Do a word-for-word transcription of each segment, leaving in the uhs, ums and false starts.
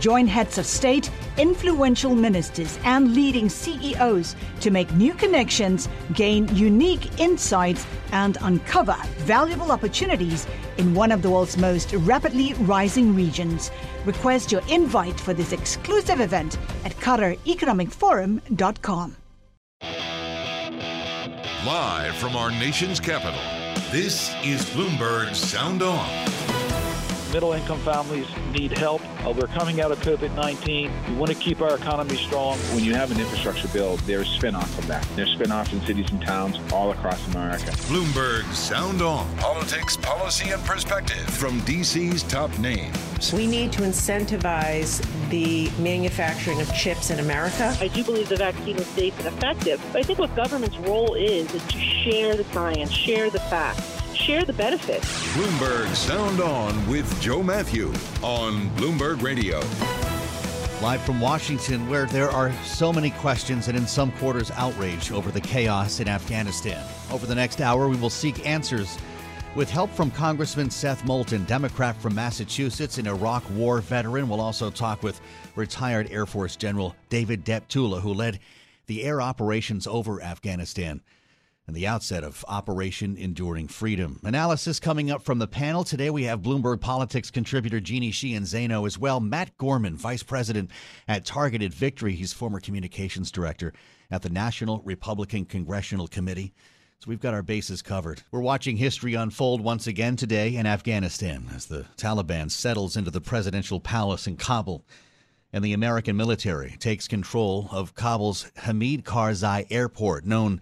Join heads of state, influential ministers, and leading C E Os to make new connections, gain unique insights, and uncover valuable opportunities in one of the world's most rapidly rising regions. Request your invite for this exclusive event at Qatar Economic Forum dot com. Live from our nation's capital, this is Bloomberg Sound On. Middle-income families need help. Uh, we're coming out of COVID nineteen. We want to keep our economy strong. When you have an infrastructure bill, there's spin-offs of that. There's spin-offs in cities and towns all across America. Bloomberg Sound On. Politics, policy, and perspective from D C's top names. We need to incentivize the manufacturing of chips in America. I do believe the vaccine is safe and effective, but I think what government's role is is to share the science, share the facts. Share the benefits. Bloomberg Sound On with Joe Matthew on Bloomberg Radio. Live from Washington, where there are so many questions and in some quarters outrage over the chaos in Afghanistan. Over the next hour, we will seek answers with help from Congressman Seth Moulton, Democrat from Massachusetts, an Iraq war veteran. We'll also talk with retired Air Force General David Deptula, who led the air operations over Afghanistan and the outset of Operation Enduring Freedom. Analysis coming up from the panel. Today we have Bloomberg Politics contributor Jeanne Sheehan Zaino as well. Matt Gorman, vice president at Targeted Victory. He's former communications director at the National Republican Congressional Committee. So we've got our bases covered. We're watching history unfold once again today in Afghanistan as the Taliban settles into the presidential palace in Kabul and the American military takes control of Kabul's Hamid Karzai Airport, known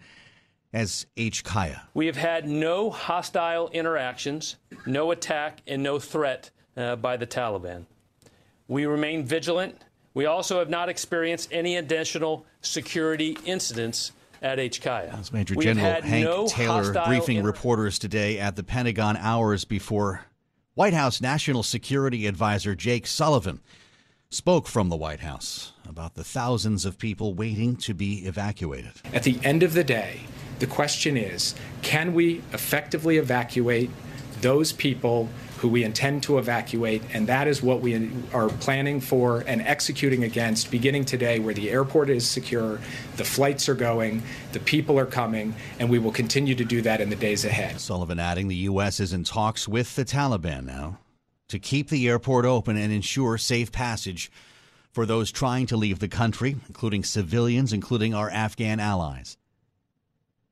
as H K I A. We have had no hostile interactions, no attack, and no threat uh, by the Taliban. We remain vigilant. We also have not experienced any additional security incidents at H K I A. That's Major We've General Hank no Taylor briefing inter- reporters today at the Pentagon hours before White House National Security Advisor Jake Sullivan spoke from the White House about the thousands of people waiting to be evacuated. At the end of the day, the question is, can we effectively evacuate those people who we intend to evacuate? And that is what we are planning for and executing against, beginning today, where the airport is secure, the flights are going, the people are coming, and we will continue to do that in the days ahead. Sullivan adding the U S is in talks with the Taliban now to keep the airport open and ensure safe passage for those trying to leave the country, including civilians, including our Afghan allies.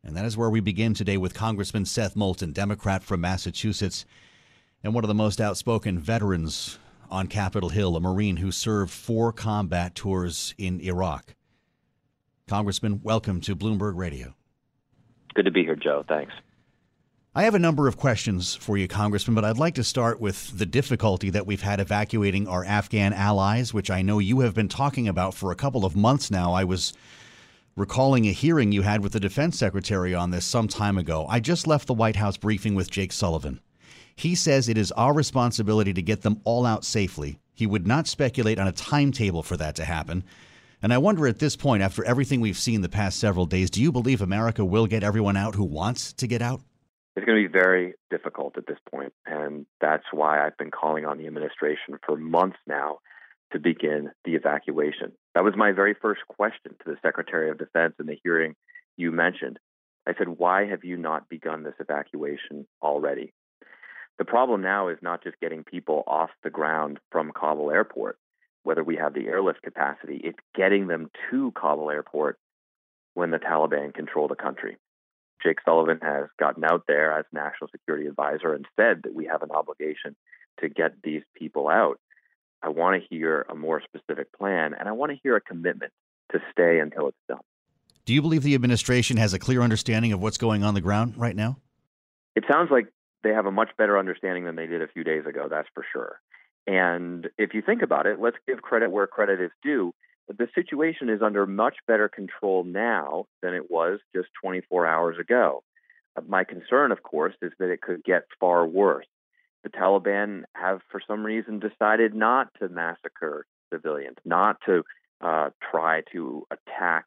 And that is where we begin today with Congressman Seth Moulton, Democrat from Massachusetts, and one of the most outspoken veterans on Capitol Hill, a Marine who served four combat tours in Iraq. Congressman, welcome to Bloomberg Radio. Good to be here, Joe. Thanks. I have a number of questions for you, Congressman, but I'd like to start with the difficulty that we've had evacuating our Afghan allies, which I know you have been talking about for a couple of months now. I was recalling a hearing you had with the defense secretary on this some time ago. I just left the White House briefing with Jake Sullivan. He says it is our responsibility to get them all out safely. He would not speculate on a timetable for that to happen. And I wonder at this point, after everything we've seen the past several days, do you believe America will get everyone out who wants to get out? It's going to be very difficult at this point. And that's why I've been calling on the administration for months now to begin the evacuation. That was my very first question to the Secretary of Defense in the hearing you mentioned. I said, why have you not begun this evacuation already? The problem now is not just getting people off the ground from Kabul Airport, whether we have the airlift capacity, it's getting them to Kabul Airport when the Taliban control the country. Jake Sullivan has gotten out there as National Security Advisor and said that we have an obligation to get these people out. I want to hear a more specific plan, and I want to hear a commitment to stay until it's done. Do you believe the administration has a clear understanding of what's going on the ground right now? It sounds like they have a much better understanding than they did a few days ago, that's for sure. And if you think about it, let's give credit where credit is due. The situation is under much better control now than it was just twenty-four hours ago. My concern, of course, is that it could get far worse. The Taliban have, for some reason, decided not to massacre civilians, not to uh, try to attack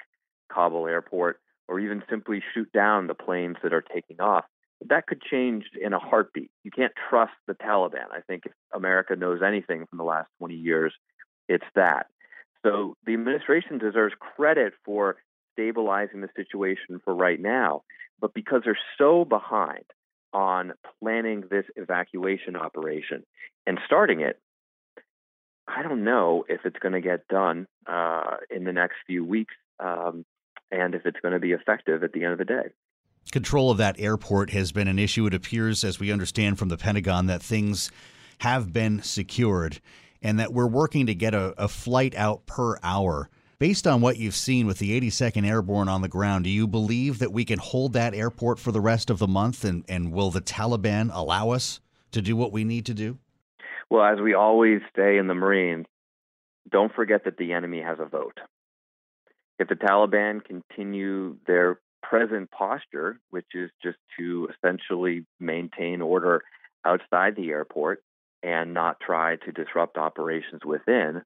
Kabul airport, or even simply shoot down the planes that are taking off. That could change in a heartbeat. You can't trust the Taliban. I think if America knows anything from the last twenty years, it's that. So the administration deserves credit for stabilizing the situation for right now. But because they're so behind on planning this evacuation operation and starting it, I don't know if it's going to get done uh, in the next few weeks um, and if it's going to be effective at the end of the day. Control of that airport has been an issue. It appears, as we understand from the Pentagon, that things have been secured and that we're working to get a, a flight out per hour. Based on what you've seen with the eighty-second Airborne on the ground, do you believe that we can hold that airport for the rest of the month? And, and will the Taliban allow us to do what we need to do? Well, as we always say in the Marines, don't forget that the enemy has a vote. If the Taliban continue their present posture, which is just to essentially maintain order outside the airport and not try to disrupt operations within,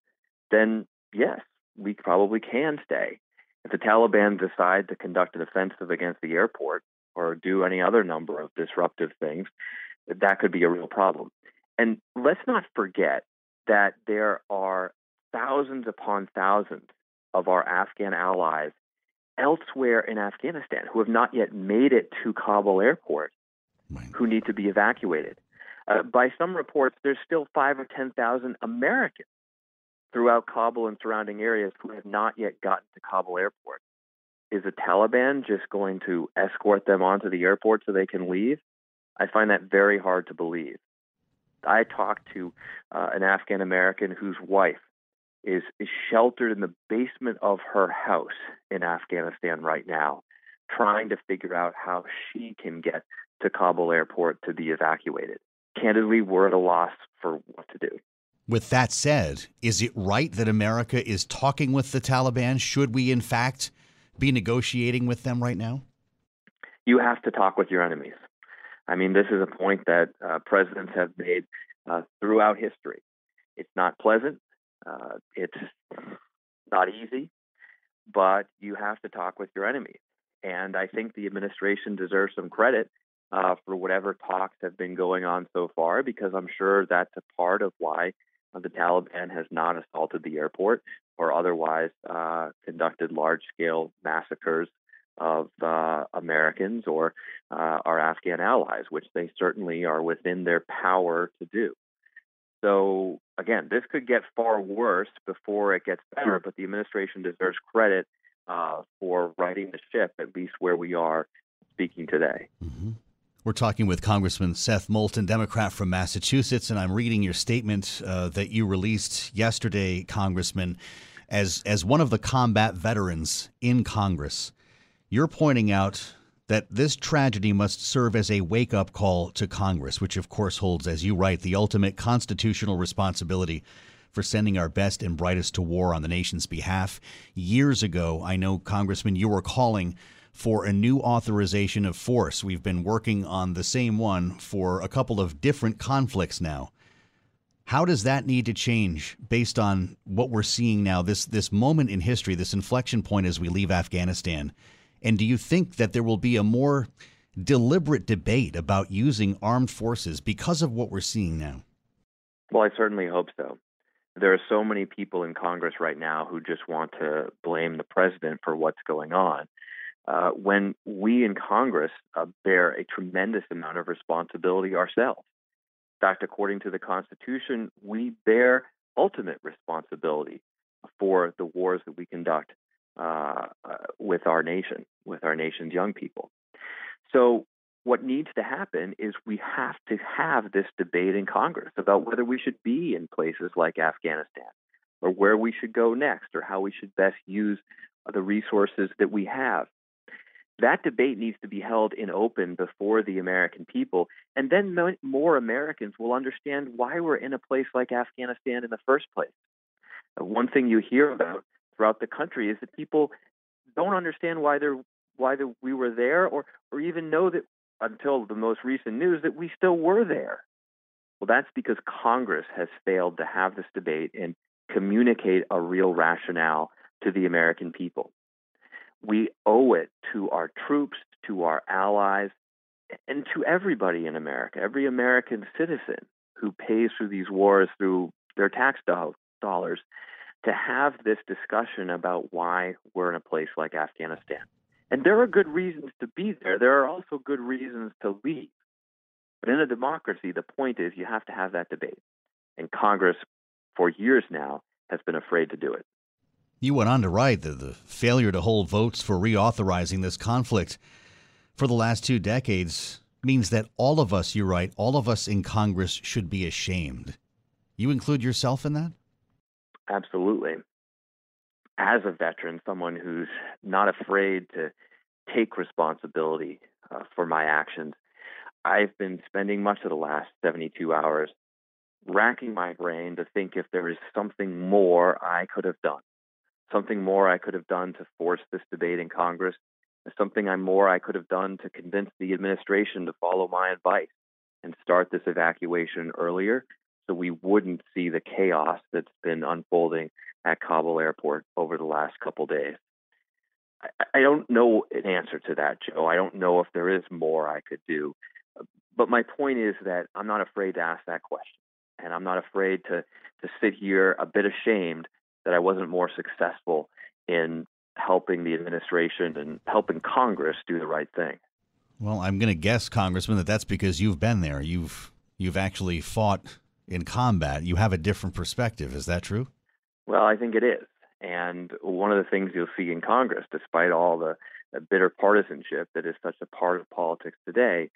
then yes, we probably can stay. If the Taliban decide to conduct an offensive against the airport or do any other number of disruptive things, that could be a real problem. And let's not forget that there are thousands upon thousands of our Afghan allies elsewhere in Afghanistan who have not yet made it to Kabul airport, who need to be evacuated. Uh, by some reports, there's still five or ten thousand Americans throughout Kabul and surrounding areas who have not yet gotten to Kabul airport. Is the Taliban just going to escort them onto the airport so they can leave? I find that very hard to believe. I talked to uh, an Afghan American whose wife Is, is sheltered in the basement of her house in Afghanistan right now, trying to figure out how she can get to Kabul airport to be evacuated. Candidly, we're at a loss for what to do. With that said, is it right that America is talking with the Taliban? Should we, in fact, be negotiating with them right now? You have to talk with your enemies. I mean, this is a point that uh, presidents have made uh, throughout history. It's not pleasant. Uh, it's not easy, but you have to talk with your enemies. And I think the administration deserves some credit uh, for whatever talks have been going on so far, because I'm sure that's a part of why the Taliban has not assaulted the airport or otherwise uh, conducted large-scale massacres of uh, Americans or uh, our Afghan allies, which they certainly are within their power to do. So, again, this could get far worse before it gets better, but the administration deserves credit uh, for righting the ship, at least where we are speaking today. Mm-hmm. We're talking with Congressman Seth Moulton, Democrat from Massachusetts, and I'm reading your statement uh, that you released yesterday, Congressman. As, as one of the combat veterans in Congress, you're pointing out that this tragedy must serve as a wake-up call to Congress, which of course holds, as you write, the ultimate constitutional responsibility for sending our best and brightest to war on the nation's behalf. Years ago, I know, Congressman, you were calling for a new authorization of force. We've been working on the same one for a couple of different conflicts now. How does that need to change based on what we're seeing now, this, this moment in history, this inflection point as we leave Afghanistan? And do you think that there will be a more deliberate debate about using armed forces because of what we're seeing now? Well, I certainly hope so. There are so many people in Congress right now who just want to blame the president for what's going on. Uh, when we in Congress uh, bear a tremendous amount of responsibility ourselves. In fact, according to the Constitution, we bear ultimate responsibility for the wars that we conduct Uh, uh, with our nation, with our nation's young people. So what needs to happen is we have to have this debate in Congress about whether we should be in places like Afghanistan or where we should go next or how we should best use the resources that we have. That debate needs to be held in open before the American people, and then more Americans will understand why we're in a place like Afghanistan in the first place. One thing you hear about throughout the country is that people don't understand why they're why the, we were there, or or even know that until the most recent news that we still were there. Well, that's because Congress has failed to have this debate and communicate a real rationale to the American people. We owe it to our troops, to our allies, and to everybody in America, every American citizen who pays through these wars through their tax do- dollars, to have this discussion about why we're in a place like Afghanistan. And there are good reasons to be there. There are also good reasons to leave. But in a democracy, the point is you have to have that debate. And Congress, for years now, has been afraid to do it. You went on to write that the failure to hold votes for reauthorizing this conflict for the last two decades means that all of us, you write, all of us in Congress should be ashamed. You include yourself in that? Absolutely. As a veteran, someone who's not afraid to take responsibility uh, for my actions, I've been spending much of the last seventy-two hours racking my brain to think if there is something more I could have done, something more I could have done to force this debate in Congress, something more I could have done to convince the administration to follow my advice and start this evacuation earlier so we wouldn't see the chaos that's been unfolding at Kabul airport over the last couple days. I, I don't know an answer to that, Joe. I don't know if there is more I could do. But my point is that I'm not afraid to ask that question. And I'm not afraid to, to sit here a bit ashamed that I wasn't more successful in helping the administration and helping Congress do the right thing. Well, I'm going to guess, Congressman, that that's because you've been there. You've you've actually fought in combat. You have a different perspective. Is that true? Well, I think it is. And one of the things you'll see in Congress, despite all the, the bitter partisanship that is such a part of politics today,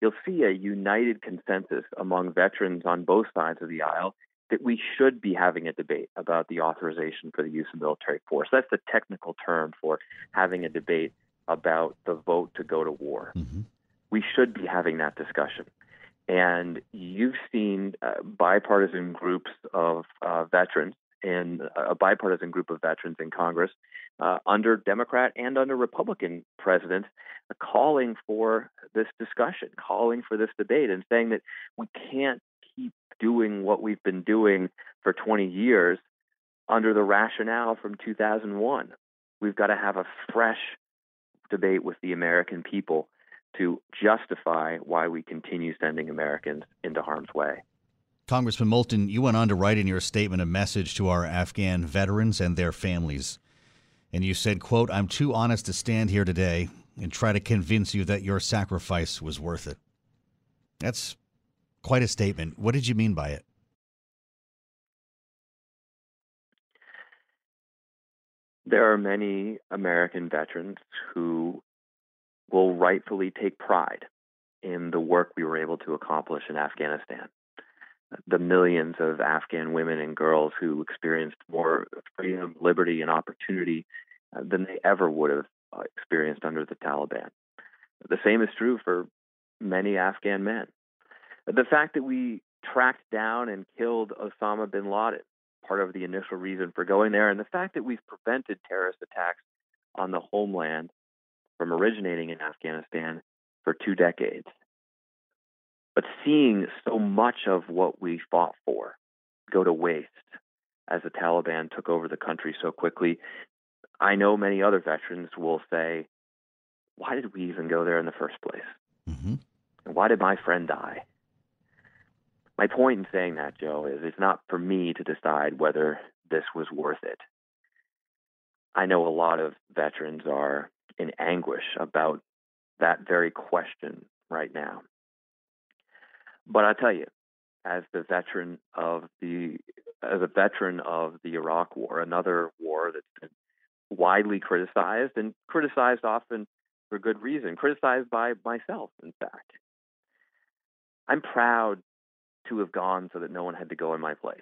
you'll see a united consensus among veterans on both sides of the aisle that we should be having a debate about the authorization for the use of military force. That's the technical term for having a debate about the vote to go to war. Mm-hmm. We should be having that discussion. And you've seen uh, bipartisan groups of uh, veterans in a bipartisan group of veterans in Congress uh, under Democrat and under Republican presidents uh, calling for this discussion, calling for this debate, and saying that we can't keep doing what we've been doing for twenty years under the rationale from two thousand one. We've got to have a fresh debate with the American people to justify why we continue sending Americans into harm's way. Congressman Moulton, you went on to write in your statement a message to our Afghan veterans and their families. And you said, quote, "I'm too honest to stand here today and try to convince you that your sacrifice was worth it." That's quite a statement. What did you mean by it? There are many American veterans who will rightfully take pride in the work we were able to accomplish in Afghanistan. The millions of Afghan women and girls who experienced more freedom, liberty, and opportunity than they ever would have experienced under the Taliban. The same is true for many Afghan men. The fact that we tracked down and killed Osama bin Laden, part of the initial reason for going there, and the fact that we've prevented terrorist attacks on the homeland from originating in Afghanistan for two decades. But seeing so much of what we fought for go to waste as the Taliban took over the country so quickly, I know many other veterans will say, why did we even go there in the first place? Mm-hmm. And why did my friend die? My point in saying that, Joe, is it's not for me to decide whether this was worth it. I know a lot of veterans are in anguish about that very question right now. But I tell you, as the veteran of the as a veteran of the Iraq War, another war that's been widely criticized and criticized often for good reason, criticized by myself, in fact, I'm proud to have gone so that no one had to go in my place.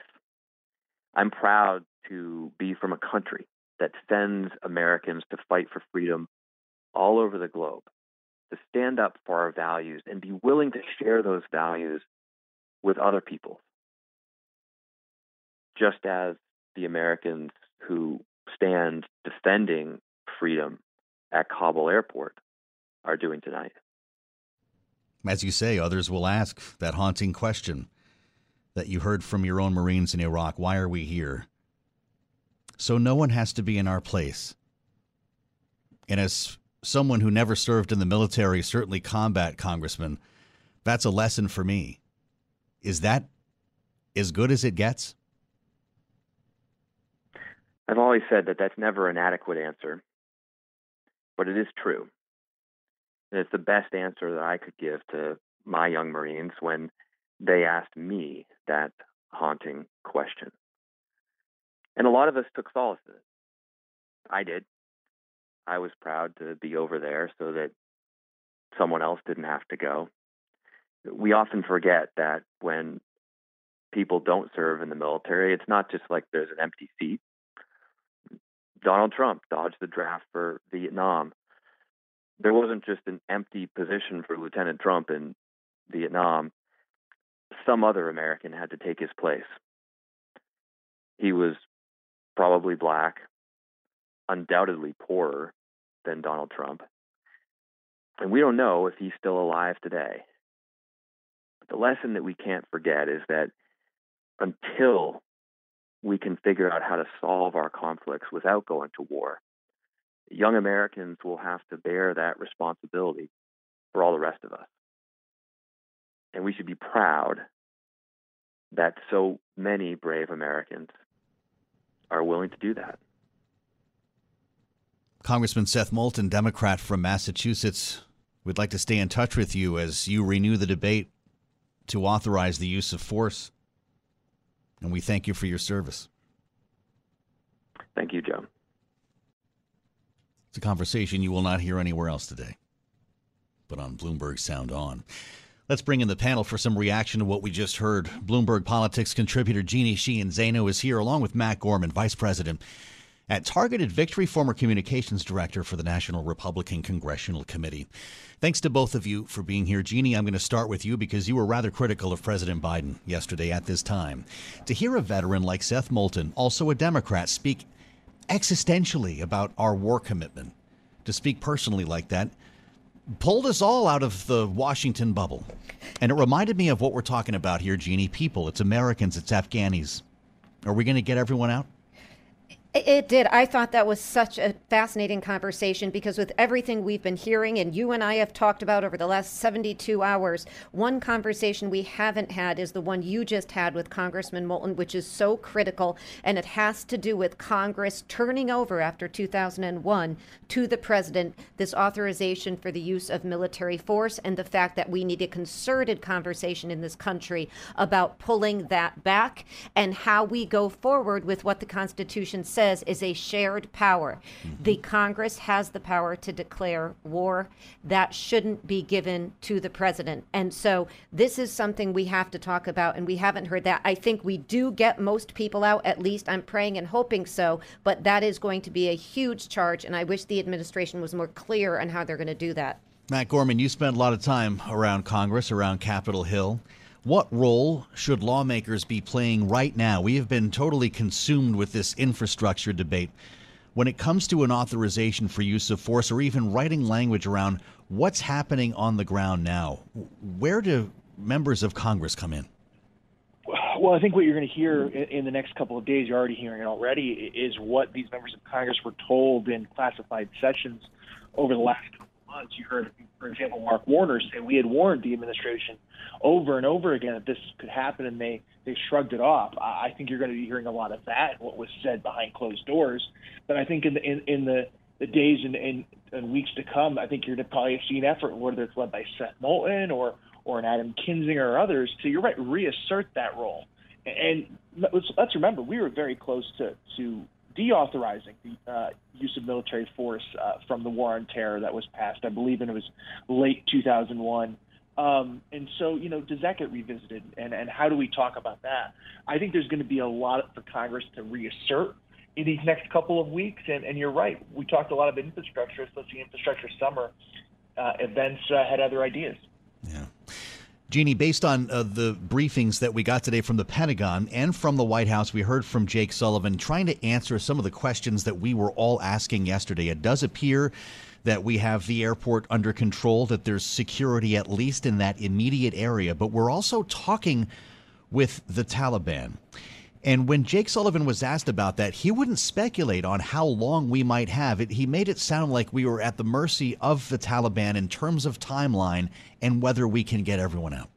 I'm proud to be from a country that sends Americans to fight for freedom all over the globe, to stand up for our values and be willing to share those values with other people, just as the Americans who stand defending freedom at Kabul airport are doing tonight. As you say, others will ask that haunting question that you heard from your own Marines in Iraq. Why are we here? So no one has to be in our place. And as someone who never served in the military, certainly combat, Congressman, that's a lesson for me. Is that as good as it gets? I've always said that that's never an adequate answer, but it is true. And it's the best answer that I could give to my young Marines when they asked me that haunting question. And a lot of us took solace in it. I did. I was proud to be over there so that someone else didn't have to go. We often forget that when people don't serve in the military, it's not just like there's an empty seat. Donald Trump dodged the draft for Vietnam. There wasn't just an empty position for Lieutenant Trump in Vietnam. Some other American had to take his place. He was probably black, undoubtedly poorer than Donald Trump. And we don't know if he's still alive today. But the lesson that we can't forget is that until we can figure out how to solve our conflicts without going to war, young Americans will have to bear that responsibility for all the rest of us. And we should be proud that so many brave Americans are willing to do that. Congressman Seth Moulton, Democrat from Massachusetts, would like to stay in touch with you as you renew the debate to authorize the use of force. And we thank you for your service. Thank you, Joe. It's a conversation you will not hear anywhere else today, but on Bloomberg Sound On. Let's bring in the panel for some reaction to what we just heard. Bloomberg Politics contributor Jeanne Sheehan Zaino is here, along with Matt Gorman, vice president at Targeted Victory, former communications director for the National Republican Congressional Committee. Thanks to both of you for being here. Jeanne, I'm going to start with you because you were rather critical of President Biden yesterday at this time. To hear a veteran like Seth Moulton, also a Democrat, speak existentially about our war commitment, to speak personally like that, pulled us all out of the Washington bubble. And it reminded me of what we're talking about here, Jeanne. People, it's Americans, it's Afghanis. Are we going to get everyone out? It did. I thought that was such a fascinating conversation because with everything we've been hearing and you and I have talked about over the last seventy-two hours, one conversation we haven't had is the one you just had with Congressman Moulton, which is so critical. And it has to do with Congress turning over after two thousand one to the president this authorization for the use of military force and the fact that we need a concerted conversation in this country about pulling that back and how we go forward with what the Constitution says is a shared power. The Congress has the power to declare war. That shouldn't be given to the president. And so this is something we have to talk about, and we haven't heard that. I think we do get most people out, at least I'm praying and hoping so, but that is going to be a huge charge, and I wish the administration was more clear on how they're going to do that. Matt Gorman, you spent a lot of time around Congress, around Capitol Hill. What role should lawmakers be playing right now? We have been totally consumed with this infrastructure debate. When it comes to an authorization for use of force or even writing language around what's happening on the ground now, where do members of Congress come in? Well, I think what you're going to hear in the next couple of days, you're already hearing it already, is what these members of Congress were told in classified sessions over the last months. You heard, for example, Mark Warner say we had warned the administration over and over again that this could happen, and they, they shrugged it off. I think you're going to be hearing a lot of that, what was said behind closed doors. But I think in the in, in the, the days and, and, and weeks to come, I think you're going to probably see an effort, whether it's led by Seth Moulton or, or an Adam Kinzinger or others, to, you're right, reassert that role. And let's, let's remember, we were very close to, to deauthorizing the uh, use of military force uh, from the War on Terror that was passed, I believe, and it was late two thousand one. Um, and so, you know, does that get revisited? And, and how do we talk about that? I think there's going to be a lot for Congress to reassert in these next couple of weeks. And, and you're right, we talked a lot of infrastructure, especially infrastructure summer uh, events, uh, had other ideas. Yeah. Jeanne, based on uh, the briefings that we got today from the Pentagon and from the White House, we heard from Jake Sullivan trying to answer some of the questions that we were all asking yesterday. It does appear that we have the airport under control, that there's security at least in that immediate area. But we're also talking with the Taliban. And when Jake Sullivan was asked about that, he wouldn't speculate on how long we might have it. He made it sound like we were at the mercy of the Taliban in terms of timeline and whether we can get everyone out.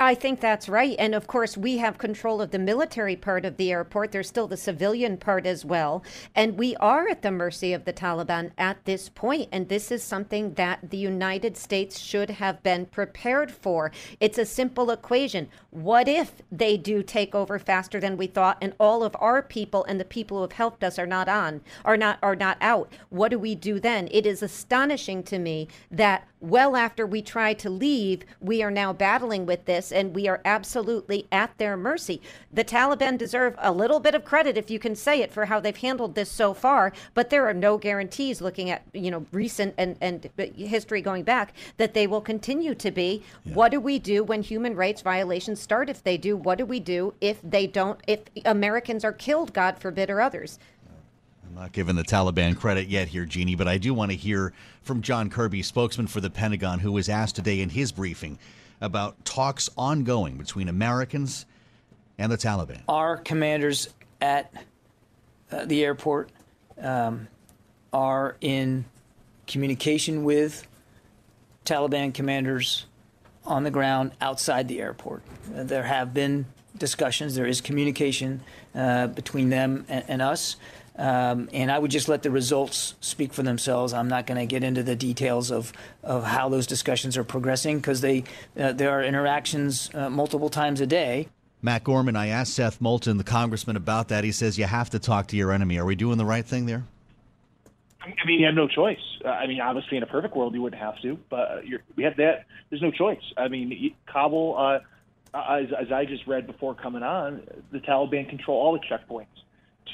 I think that's right. And of course, we have control of the military part of the airport. There's still the civilian part as well. And we are at the mercy of the Taliban at this point. And this is something that the United States should have been prepared for. It's a simple equation. What if they do take over faster than we thought and all of our people and the people who have helped us are not on, are not, are not out? What do we do then? It is astonishing to me that well after we tried to leave, we are now battling with this, and we are absolutely at their mercy. The Taliban deserve a little bit of credit, if you can say it, for how they've handled this so far, but there are no guarantees looking at, you know, recent and, and history going back that they will continue to be. Yeah. What do we do when human rights violations start if they do? What do we do if they don't, if Americans are killed, God forbid, or others? I'm not giving the Taliban credit yet here, Jeanne, but I do want to hear from John Kirby, spokesman for the Pentagon, who was asked today in his briefing about talks ongoing between Americans and the Taliban. Our commanders at uh, the airport um, are in communication with Taliban commanders on the ground outside the airport. Uh, there have been discussions. There is communication uh, between them and, and us. Um, and I would just let the results speak for themselves. I'm not going to get into the details of, of how those discussions are progressing because they uh, there are interactions uh, multiple times a day. Matt Gorman, I asked Seth Moulton, the congressman, about that. He says you have to talk to your enemy. Are we doing the right thing there? I mean, you have no choice. Uh, I mean, obviously, in a perfect world, you wouldn't have to. But you're, we have that. There's no choice. I mean, Kabul, uh, as, as I just read before coming on, the Taliban control all the checkpoints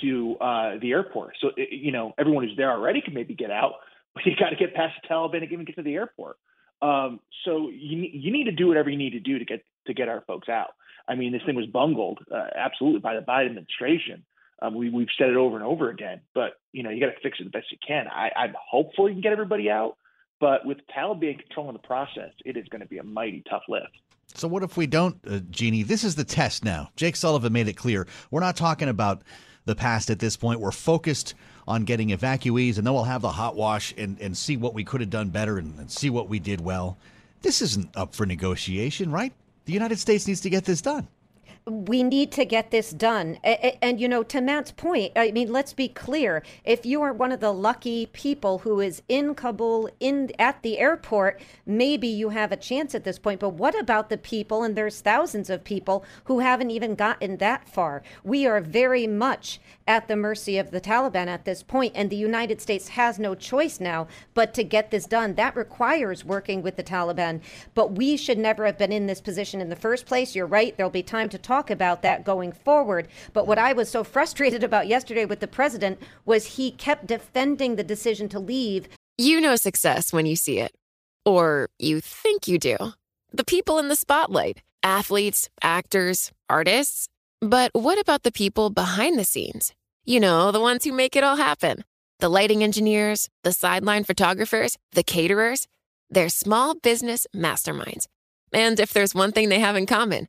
to uh, the airport. So, you know, everyone who's there already can maybe get out, but you got to get past the Taliban and even get to the airport. Um, so you you need to do whatever you need to do to get to get our folks out. I mean, this thing was bungled uh, absolutely by the Biden administration. Um, we, we've said it over and over again, but, you know, you got to fix it the best you can. I, I'm hopeful you can get everybody out, but with Taliban controlling the process, it is going to be a mighty tough lift. So what if we don't, uh, Jeanne? This is the test now. Jake Sullivan made it clear. We're not talking about the past at this point. We're focused on getting evacuees, and then we'll have the hot wash and, and see what we could have done better and, and see what we did well. This isn't up for negotiation, right? The United States needs to get this done. We need to get this done. And, and, you know, to Matt's point, I mean, let's be clear. If you are one of the lucky people who is in Kabul, in at the airport, maybe you have a chance at this point. But what about the people, and there's thousands of people who haven't even gotten that far? We are very much at the mercy of the Taliban at this point, and the United States has no choice now but to get this done. That requires working with the Taliban. But we should never have been in this position in the first place. You're right. There'll be time to talk talk about that going forward. But what I was so frustrated about yesterday with the president was he kept defending the decision to leave. You know success when you see it. Or you think you do. The people in the spotlight. Athletes, actors, artists. But what about the people behind the scenes? You know, the ones who make it all happen. The lighting engineers, the sideline photographers, the caterers. They're small business masterminds. And if there's one thing they have in common,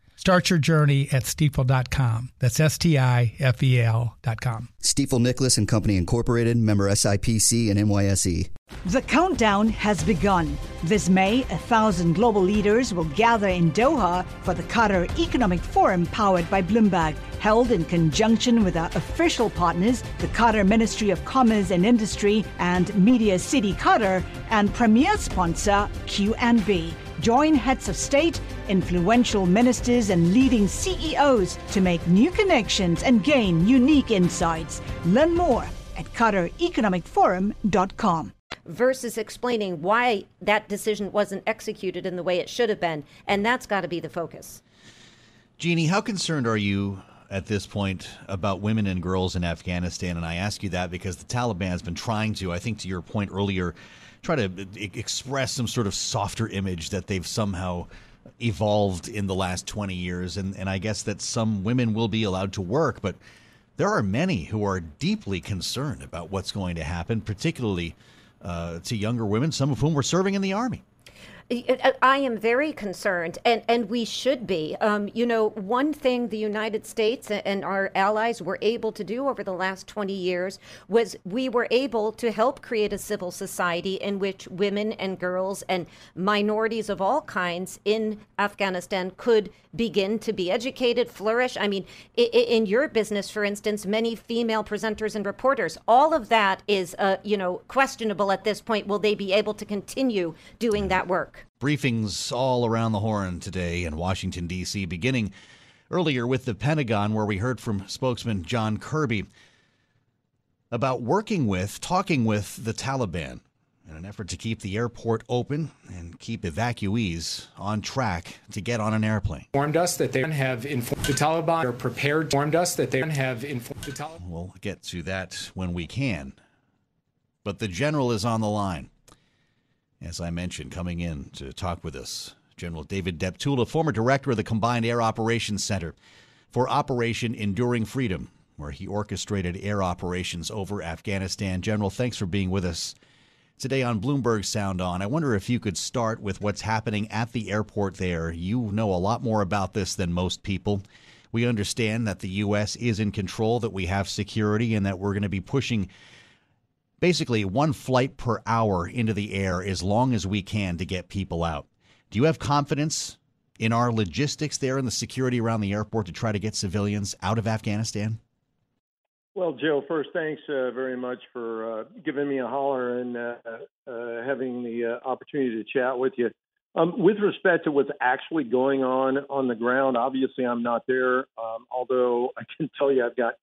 Start your journey at stifel dot com. That's S T I F E L dot com. Stifel Nicholas and Company Incorporated, member S I P C and N Y S E. The countdown has begun. This May, a thousand global leaders will gather in Doha for the Qatar Economic Forum powered by Bloomberg, held in conjunction with our official partners, the Qatar Ministry of Commerce and Industry and Media City Qatar, and premier sponsor Q N B. Join heads of state, influential ministers, and leading C E Os to make new connections and gain unique insights. Learn more at Qatar Economic Forum dot com. Versus explaining why that decision wasn't executed in the way it should have been, and that's got to be the focus. Jeanne, how concerned are you at this point about women and girls in Afghanistan? And I ask you that because the Taliban has been trying to, I think to your point earlier, try to express some sort of softer image that they've somehow evolved in the last twenty years. And, and I guess that some women will be allowed to work, but there are many who are deeply concerned about what's going to happen, particularly uh, to younger women, some of whom were serving in the Army. I am very concerned, and, and we should be. Um, you know, one thing the United States and our allies were able to do over the last twenty years was we were able to help create a civil society in which women and girls and minorities of all kinds in Afghanistan could begin to be educated, flourish. I mean, in your business, for instance, many female presenters and reporters, all of that is, uh, you know, questionable at this point. Will they be able to continue doing that work? Briefings all around the horn today in Washington, D C, beginning earlier with the Pentagon, where we heard from spokesman John Kirby about working with, talking with the Taliban in an effort to keep the airport open and keep evacuees on track to get on an airplane. Informed us that they have informed the Taliban are prepared. Informed us that they have informed the Taliban. We'll get to that when we can. But the general is on the line. As I mentioned, coming in to talk with us, General David Deptula, former director of the Combined Air Operations Center for Operation Enduring Freedom, where he orchestrated air operations over Afghanistan. General, thanks for being with us today on Bloomberg Sound On. I wonder if you could start with what's happening at the airport there. You know a lot more about this than most people. We understand that the U S is in control, that we have security, and that we're going to be pushing basically one flight per hour into the air as long as we can to get people out. Do you have confidence in our logistics there and the security around the airport to try to get civilians out of Afghanistan? Well, Joe, first, thanks uh, very much for uh, giving me a holler and uh, uh, having the uh, opportunity to chat with you. Um, with respect to what's actually going on on the ground, obviously I'm not there, um, although I can tell you I've got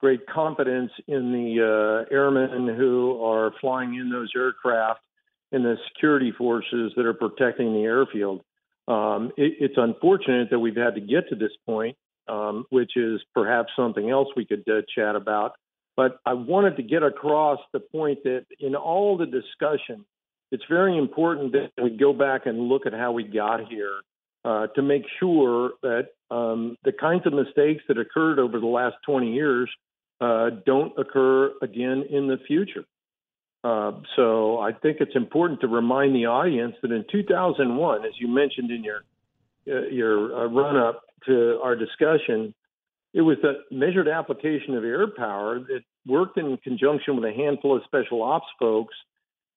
great confidence in the uh, airmen who are flying in those aircraft and the security forces that are protecting the airfield. Um, it, it's unfortunate that we've had to get to this point, um, which is perhaps something else we could uh, chat about. But I wanted to get across the point that in all the discussion, it's very important that we go back and look at how we got here uh, to make sure that um, the kinds of mistakes that occurred over the last twenty years Uh, don't occur again in the future. Uh, so I think it's important to remind the audience that in two thousand one, as you mentioned in your uh, your uh, run-up to our discussion, it was the measured application of air power that worked in conjunction with a handful of special ops folks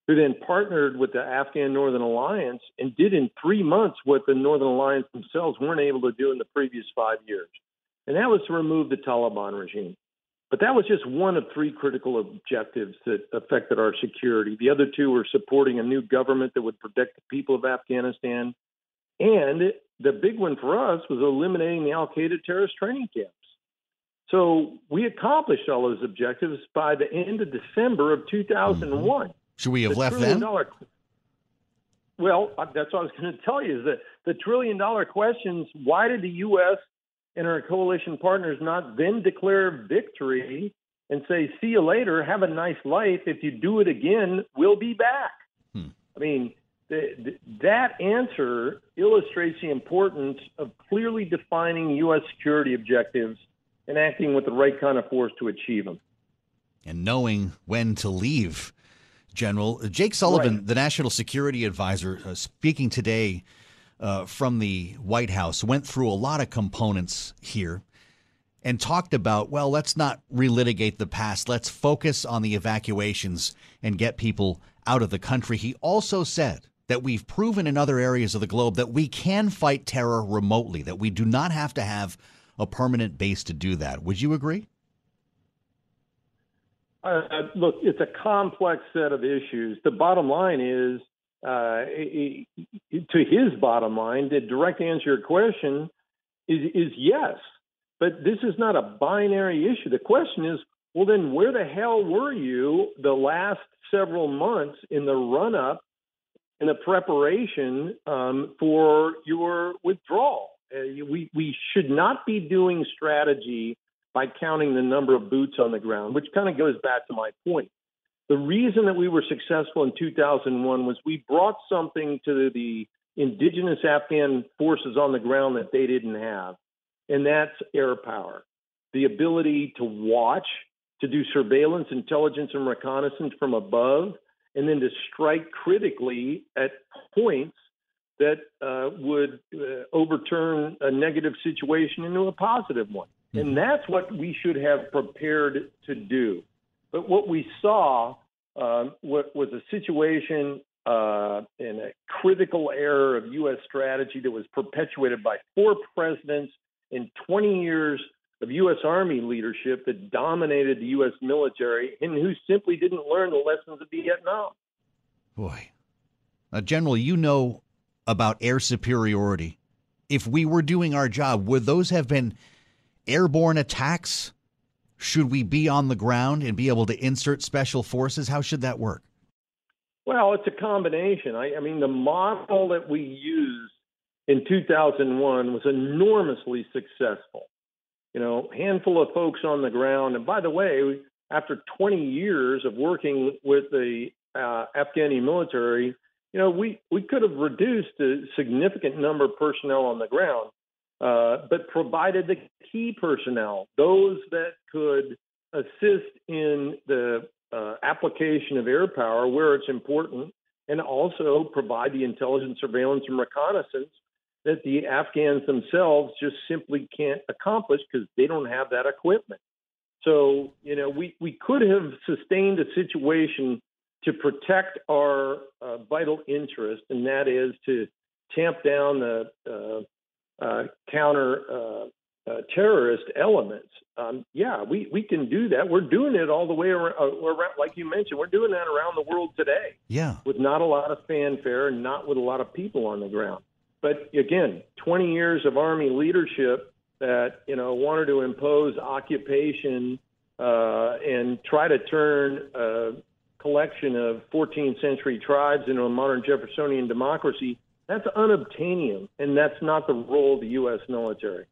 who then partnered with the Afghan Northern Alliance and did in three months what the Northern Alliance themselves weren't able to do in the previous five years. And that was to remove the Taliban regime. But that was just one of three critical objectives that affected our security. The other two were supporting a new government that would protect the people of Afghanistan. And the big one for us was eliminating the al-Qaeda terrorist training camps. So we accomplished all those objectives by the end of December of two thousand one. Mm-hmm. Should we have the left then? Dollar... Well, that's what I was going to tell you, is that the trillion-dollar questions, why did the U S and our coalition partners not then declare victory and say, see you later, have a nice life. If you do it again, we'll be back. Hmm. I mean, the, the, that answer illustrates the importance of clearly defining U S security objectives and acting with the right kind of force to achieve them. And knowing when to leave, General. Jake Sullivan, right. The National Security Advisor, uh, speaking today uh, from the White House, went through a lot of components here and talked about, well, let's not relitigate the past. Let's focus on the evacuations and get people out of the country. He also said that we've proven in other areas of the globe that we can fight terror remotely, that we do not have to have a permanent base to do that. Would you agree? Uh, look, it's a complex set of issues. The bottom line is, uh, it, it, to his bottom line, the direct answer to your question is, is yes. But this is not a binary issue. The question is, well, then where the hell were you the last several months in the run-up and the preparation um, for your withdrawal? Uh, we, we should not be doing strategy by counting the number of boots on the ground, which kind of goes back to my point. The reason that we were successful in two thousand one was we brought something to the indigenous Afghan forces on the ground that they didn't have. And that's air power, the ability to watch, to do surveillance, intelligence, and reconnaissance from above, and then to strike critically at points that uh, would uh, overturn a negative situation into a positive one. Mm-hmm. And that's what we should have prepared to do. But what we saw um, was a situation uh, in a critical error of U S strategy that was perpetuated by four presidents in twenty years of U S Army leadership that dominated the U S military and who simply didn't learn the lessons of Vietnam. Boy. Uh, General, you know about air superiority. If we were doing our job, would those have been airborne attacks? Should we be on the ground and be able to insert special forces? How should that work? Well, it's a combination. I, I mean, the model that we use in two thousand one was enormously successful. You know, handful of folks on the ground. And by the way, after twenty years of working with the uh, Afghani military, you know, we, we could have reduced a significant number of personnel on the ground, uh, but provided the key personnel, those that could assist in the uh, application of air power where it's important, and also provide the intelligence, surveillance, and reconnaissance that the Afghans themselves just simply can't accomplish because they don't have that equipment. So, you know, we, we could have sustained a situation to protect our uh, vital interest, and that is to tamp down the uh, uh, counter uh, uh, terrorist elements. Um, yeah, we, we can do that. We're doing it all the way around, around, like you mentioned, we're doing that around the world today. Yeah, with not a lot of fanfare and not with a lot of people on the ground. But again, twenty years of Army leadership that, you know, wanted to impose occupation uh, and try to turn a collection of fourteenth century tribes into a modern Jeffersonian democracy, that's unobtainium, and that's not the role of the U S military.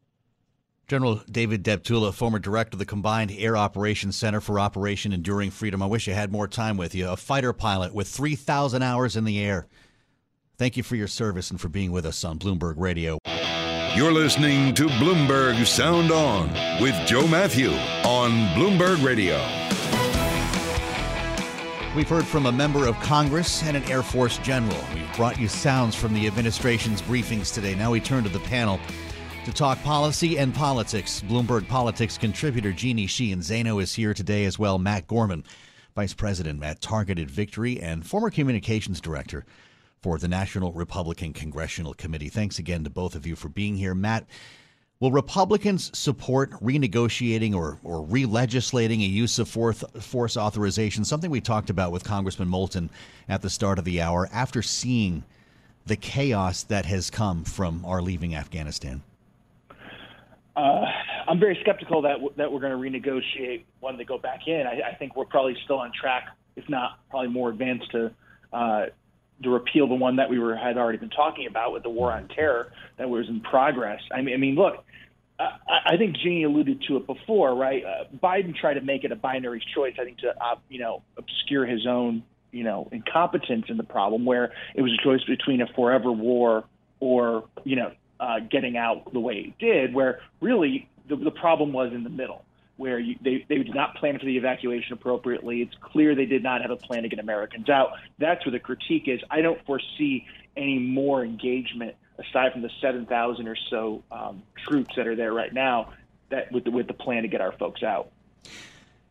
General David Deptula, former director of the Combined Air Operations Center for Operation Enduring Freedom. I wish I had more time with you. A fighter pilot with three thousand hours in the air. Thank you for your service and for being with us on Bloomberg Radio. You're listening to Bloomberg Sound On with Joe Matthew on Bloomberg Radio. We've heard from a member of Congress and an Air Force general. We've brought you sounds from the administration's briefings today. Now we turn to the panel to talk policy and politics. Bloomberg Politics contributor Jeanne Sheehan Zaino is here today as well. Matt Gorman, vice president at Targeted Victory and former communications director for the National Republican Congressional Committee. Thanks again to both of you for being here. Matt, will Republicans support renegotiating or, or re-legislating a use of force, force authorization, something we talked about with Congressman Moulton at the start of the hour, after seeing the chaos that has come from our leaving Afghanistan? Uh, I'm very skeptical that, w- that we're going to renegotiate one to go back in. I, I think we're probably still on track, if not probably more advanced to uh, the repeal the one that we were had already been talking about with the war on terror that was in progress. I mean, I mean, look, I, I think Jeanne alluded to it before, right? Uh, Biden tried to make it a binary choice, I think, to uh, you know obscure his own you know incompetence in the problem, where it was a choice between a forever war or you know uh, getting out the way it did, where really the, the problem was in the middle, where you, they, they did not plan for the evacuation appropriately. It's clear they did not have a plan to get Americans out. That's where the critique is. I don't foresee any more engagement aside from the seven thousand or so um, troops that are there right now that with the, with the plan to get our folks out.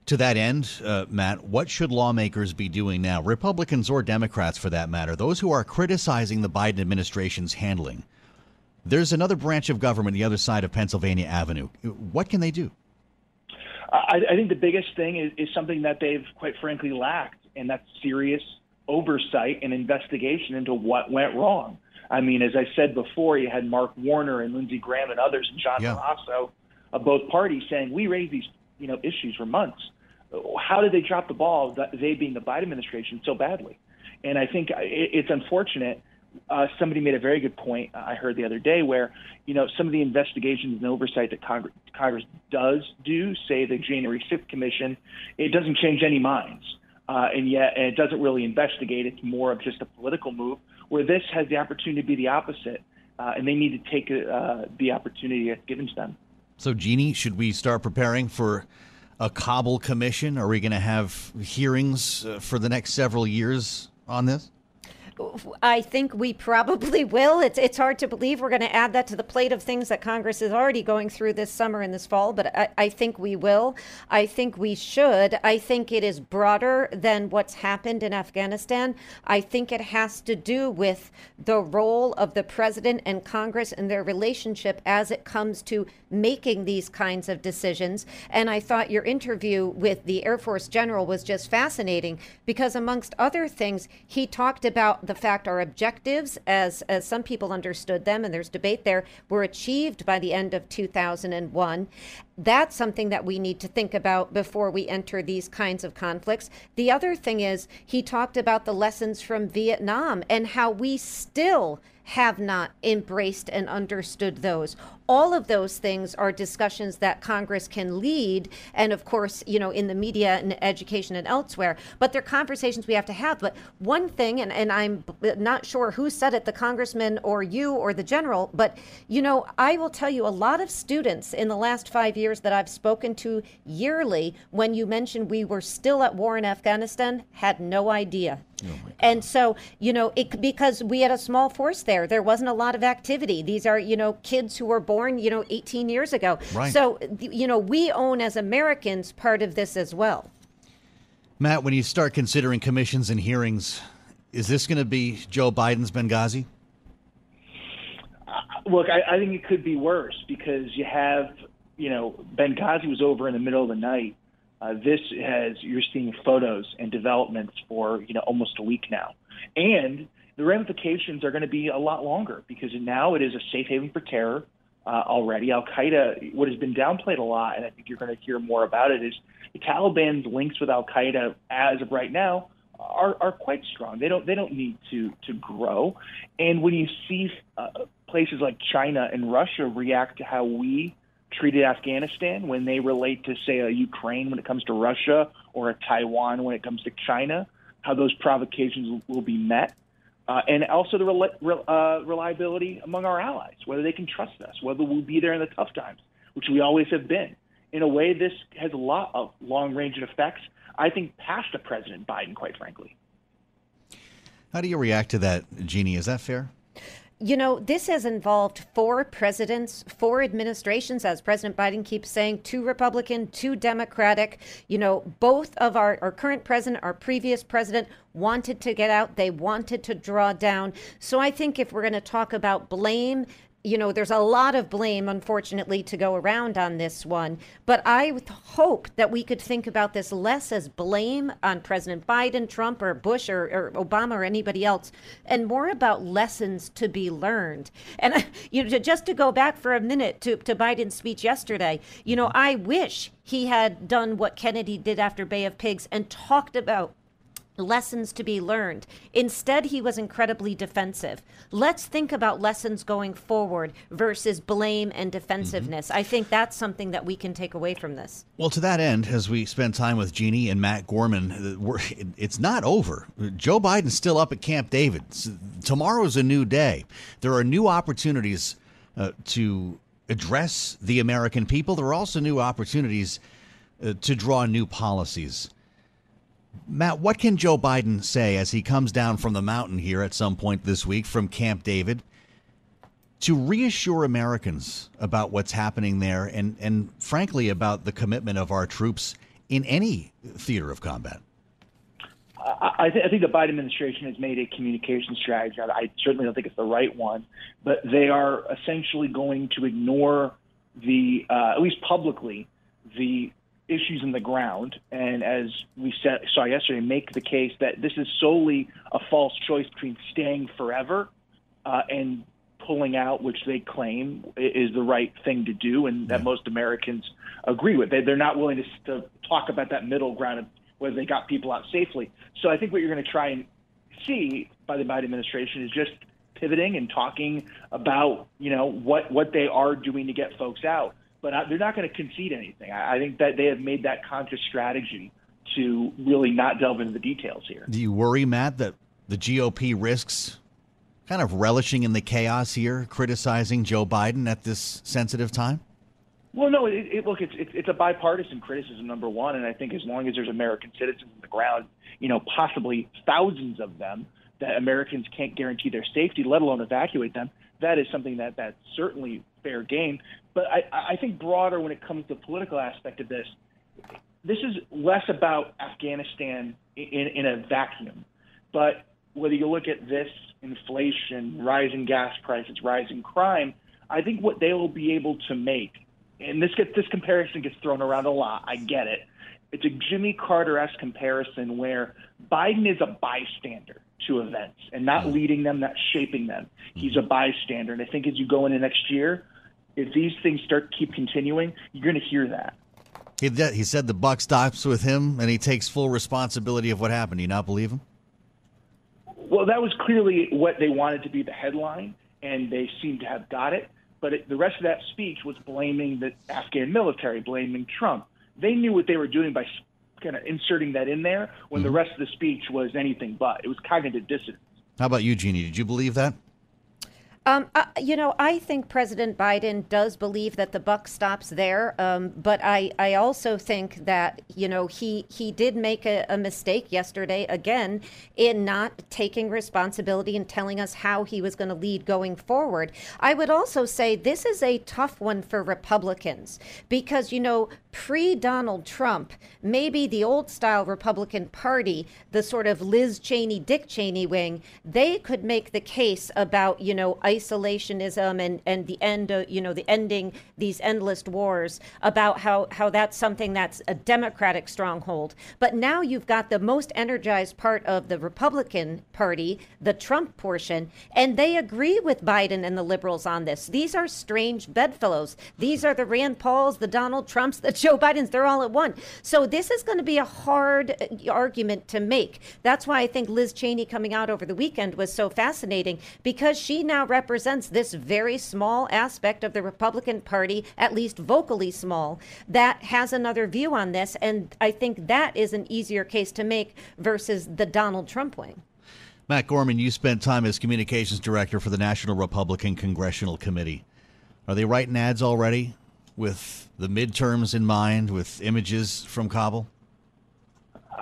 To that end, uh, Matt, what should lawmakers be doing now, Republicans or Democrats for that matter, those who are criticizing the Biden administration's handling? There's another branch of government the other side of Pennsylvania Avenue. What can they do? I, I think the biggest thing is, is something that they've, quite frankly, lacked, and that's serious oversight and investigation into what went wrong. I mean, as I said before, you had Mark Warner and Lindsey Graham and others, and John Barrasso, yeah. of both parties, saying, we raised these you know, issues for months. How did they drop the ball, they being the Biden administration, so badly? And I think it's unfortunate. Uh, somebody made a very good point I heard the other day where, you know, some of the investigations and oversight that Congre- Congress does do, say the January sixth Commission, it doesn't change any minds. Uh, and yet and it doesn't really investigate. It's more of just a political move, where this has the opportunity to be the opposite. Uh, and they need to take uh, the opportunity that's given to them. So, Jeanne, should we start preparing for a Kabul commission? Are we going to have hearings uh, for the next several years on this? I think we probably will. It's it's hard to believe we're going to add that to the plate of things that Congress is already going through this summer and this fall, but I, I think we will. I think we should. I think it is broader than what's happened in Afghanistan. I think it has to do with the role of the president and Congress and their relationship as it comes to making these kinds of decisions. And I thought your interview with the Air Force general was just fascinating because, amongst other things, he talked about the fact our objectives, as as some people understood them, and there's debate there, were achieved by the end of two thousand one. That's something that we need to think about before we enter these kinds of conflicts. The other thing is he talked about the lessons from Vietnam and how we still have not embraced and understood those. All of those things are discussions that Congress can lead, and of course, you know, in the media and education and elsewhere, but they're conversations we have to have. But one thing, and, and I'm not sure who said it, the congressman or you or the general, but, you know, I will tell you a lot of students in the last five years that I've spoken to yearly, when you mentioned we were still at war in Afghanistan, had no idea. Oh and so, you know, it because we had a small force there. There wasn't a lot of activity. These are, you know, kids who were born, you know, eighteen years ago. Right. So, you know, we own as Americans part of this as well. Matt, when you start considering commissions and hearings, is this going to be Joe Biden's Benghazi? Uh, look, I, I think it could be worse because you have, you know, Benghazi was over in the middle of the night. Uh, this has, you're seeing photos and developments for, you know, almost a week now. And the ramifications are going to be a lot longer because now it is a safe haven for terror uh, already. Al-Qaeda, what has been downplayed a lot, and I think you're going to hear more about it, is the Taliban's links with Al-Qaeda as of right now are, are quite strong. They don't they don't need to, to grow. And when you see uh, places like China and Russia react to how we treated Afghanistan, when they relate to, say, a Ukraine when it comes to Russia or a Taiwan when it comes to China, how those provocations will be met, uh, and also the rel- rel- uh, reliability among our allies, whether they can trust us, whether we'll be there in the tough times, which we always have been. In a way, this has a lot of long-range effects, I think, past the President Biden, quite frankly. How do you react to that, Jeanne? Is that fair? You know, this has involved four presidents, four administrations, as President Biden keeps saying, two Republican, two Democratic. You know, both of our, our current president, our previous president, wanted to get out. They wanted to draw down. So I think if we're going to talk about blame, you know, there's a lot of blame, unfortunately, to go around on this one. But I hope that we could think about this less as blame on President Biden, Trump, or Bush, or, or Obama, or anybody else, and more about lessons to be learned. And, you know, just to go back for a minute to, to Biden's speech yesterday, you know, I wish he had done what Kennedy did after Bay of Pigs and talked about lessons to be learned. Instead, he was incredibly defensive. Let's think about lessons going forward versus blame and defensiveness. Mm-hmm. I think that's something that we can take away from this. Well, to that end, as we spend time with Jeanne and Matt Gorman, we're, it's not over. Joe Biden's still up at Camp David. Tomorrow's a new day. There are new opportunities uh, to address the American people. There are also new opportunities uh, to draw new policies. Matt, what can Joe Biden say as he comes down from the mountain here at some point this week from Camp David to reassure Americans about what's happening there and, and frankly, about the commitment of our troops in any theater of combat? I, th- I think the Biden administration has made a communication strategy. I certainly don't think it's the right one, but they are essentially going to ignore the, uh, at least publicly, the issues in the ground, and as we said, saw yesterday, make the case that this is solely a false choice between staying forever uh, and pulling out, which they claim is the right thing to do and that most Americans agree with. They, they're not willing to, to talk about that middle ground of whether they got people out safely. So I think what you're going to try and see by the Biden administration is just pivoting and talking about, you know, what, what they are doing to get folks out. But they're not going to concede anything. I think that they have made that conscious strategy to really not delve into the details here. Do you worry, Matt, that the G O P risks kind of relishing in the chaos here, criticizing Joe Biden at this sensitive time? Well, no, it, it, look, it's, it's it's a bipartisan criticism, number one. And I think as long as there's American citizens on the ground, you know, possibly thousands of them, that Americans can't guarantee their safety, let alone evacuate them, that is something that that's certainly fair game. But I, I think broader when it comes to the political aspect of this, this is less about Afghanistan in, in a vacuum. But whether you look at this inflation, rising gas prices, rising crime, I think what they will be able to make, and this gets, this comparison gets thrown around a lot, I get it. It's a Jimmy Carter-esque comparison where Biden is a bystander to events and not leading them, not shaping them. He's a bystander. And I think as you go into next year, if these things start keep continuing, you're going to hear that. He, did, he said the buck stops with him and he takes full responsibility of what happened. Do you not believe him? Well, that was clearly what they wanted to be the headline, and they seem to have got it. But it, the rest of that speech was blaming the Afghan military, blaming Trump. They knew what they were doing by kind of inserting that in there when the rest of the speech was anything but. It was cognitive dissonance. How about you, Jeanne? Did you believe that? Um, uh, you know, I think President Biden does believe that the buck stops there. Um, but I, I also think that, you know, he he did make a, a mistake yesterday, again, in not taking responsibility and telling us how he was going to lead going forward. I would also say this is a tough one for Republicans because, you know, pre-Donald Trump, maybe the old style Republican Party, the sort of Liz Cheney, Dick Cheney wing, they could make the case about, you know, isolationism and, and the end, uh, you know, the ending these endless wars, about how, how that's something that's a Democratic stronghold. But now you've got the most energized part of the Republican Party, the Trump portion, and they agree with Biden and the liberals on this. These are strange bedfellows. These are the Rand Pauls, the Donald Trumps, the Joe Biden's, they're all at one. So this is going to be a hard argument to make. That's why I think Liz Cheney coming out over the weekend was so fascinating, because she now represents this very small aspect of the Republican Party, at least vocally small, that has another view on this. And I think that is an easier case to make versus the Donald Trump wing. Matt Gorman, you spent time as communications director for the National Republican Congressional Committee. Are they writing ads already with the midterms in mind, with images from Kabul? I,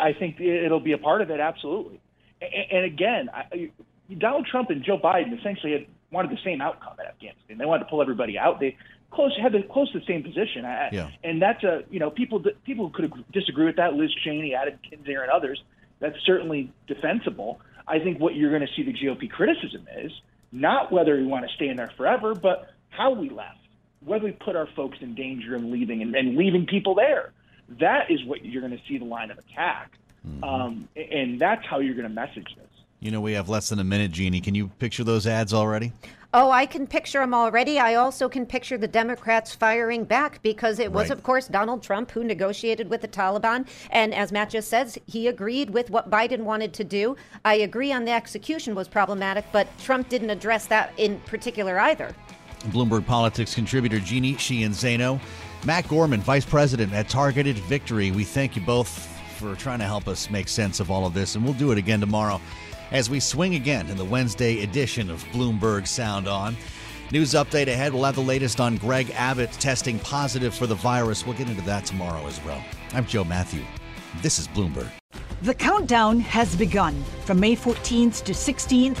I, I think it'll be a part of it, absolutely. And, and again, I, Donald Trump and Joe Biden essentially had wanted the same outcome in Afghanistan. They wanted to pull everybody out. They close had the, close to the same position. I, yeah. And that's a you know people people could disagree with that. Liz Cheney, Adam Kinzinger, and others. That's certainly defensible. I think what you're going to see the G O P criticism is not whether we want to stay in there forever, but how we left. Whether we put our folks in danger and leaving and, and leaving people there. That is what you're going to see the line of attack. Mm-hmm. Um, and that's how you're going to message this. You know, we have less than a minute, Jeanne. Can you picture those ads already? Oh, I can picture them already. I also can picture the Democrats firing back because it was, right. of course, Donald Trump who negotiated with the Taliban. And as Matt just says, he agreed with what Biden wanted to do. I agree on the execution was problematic, but Trump didn't address that in particular either. Bloomberg Politics contributor Jeanne Sheehan Zaino, Matt Gorman, vice president at Targeted Victory. We thank you both for trying to help us make sense of all of this, and we'll do it again tomorrow as we swing again in the Wednesday edition of Bloomberg Sound On. News update ahead. We'll have the latest on Greg Abbott testing positive for the virus. We'll get into that tomorrow as well. I'm Joe Matthew. This is Bloomberg. The countdown has begun. From May fourteenth to sixteenth,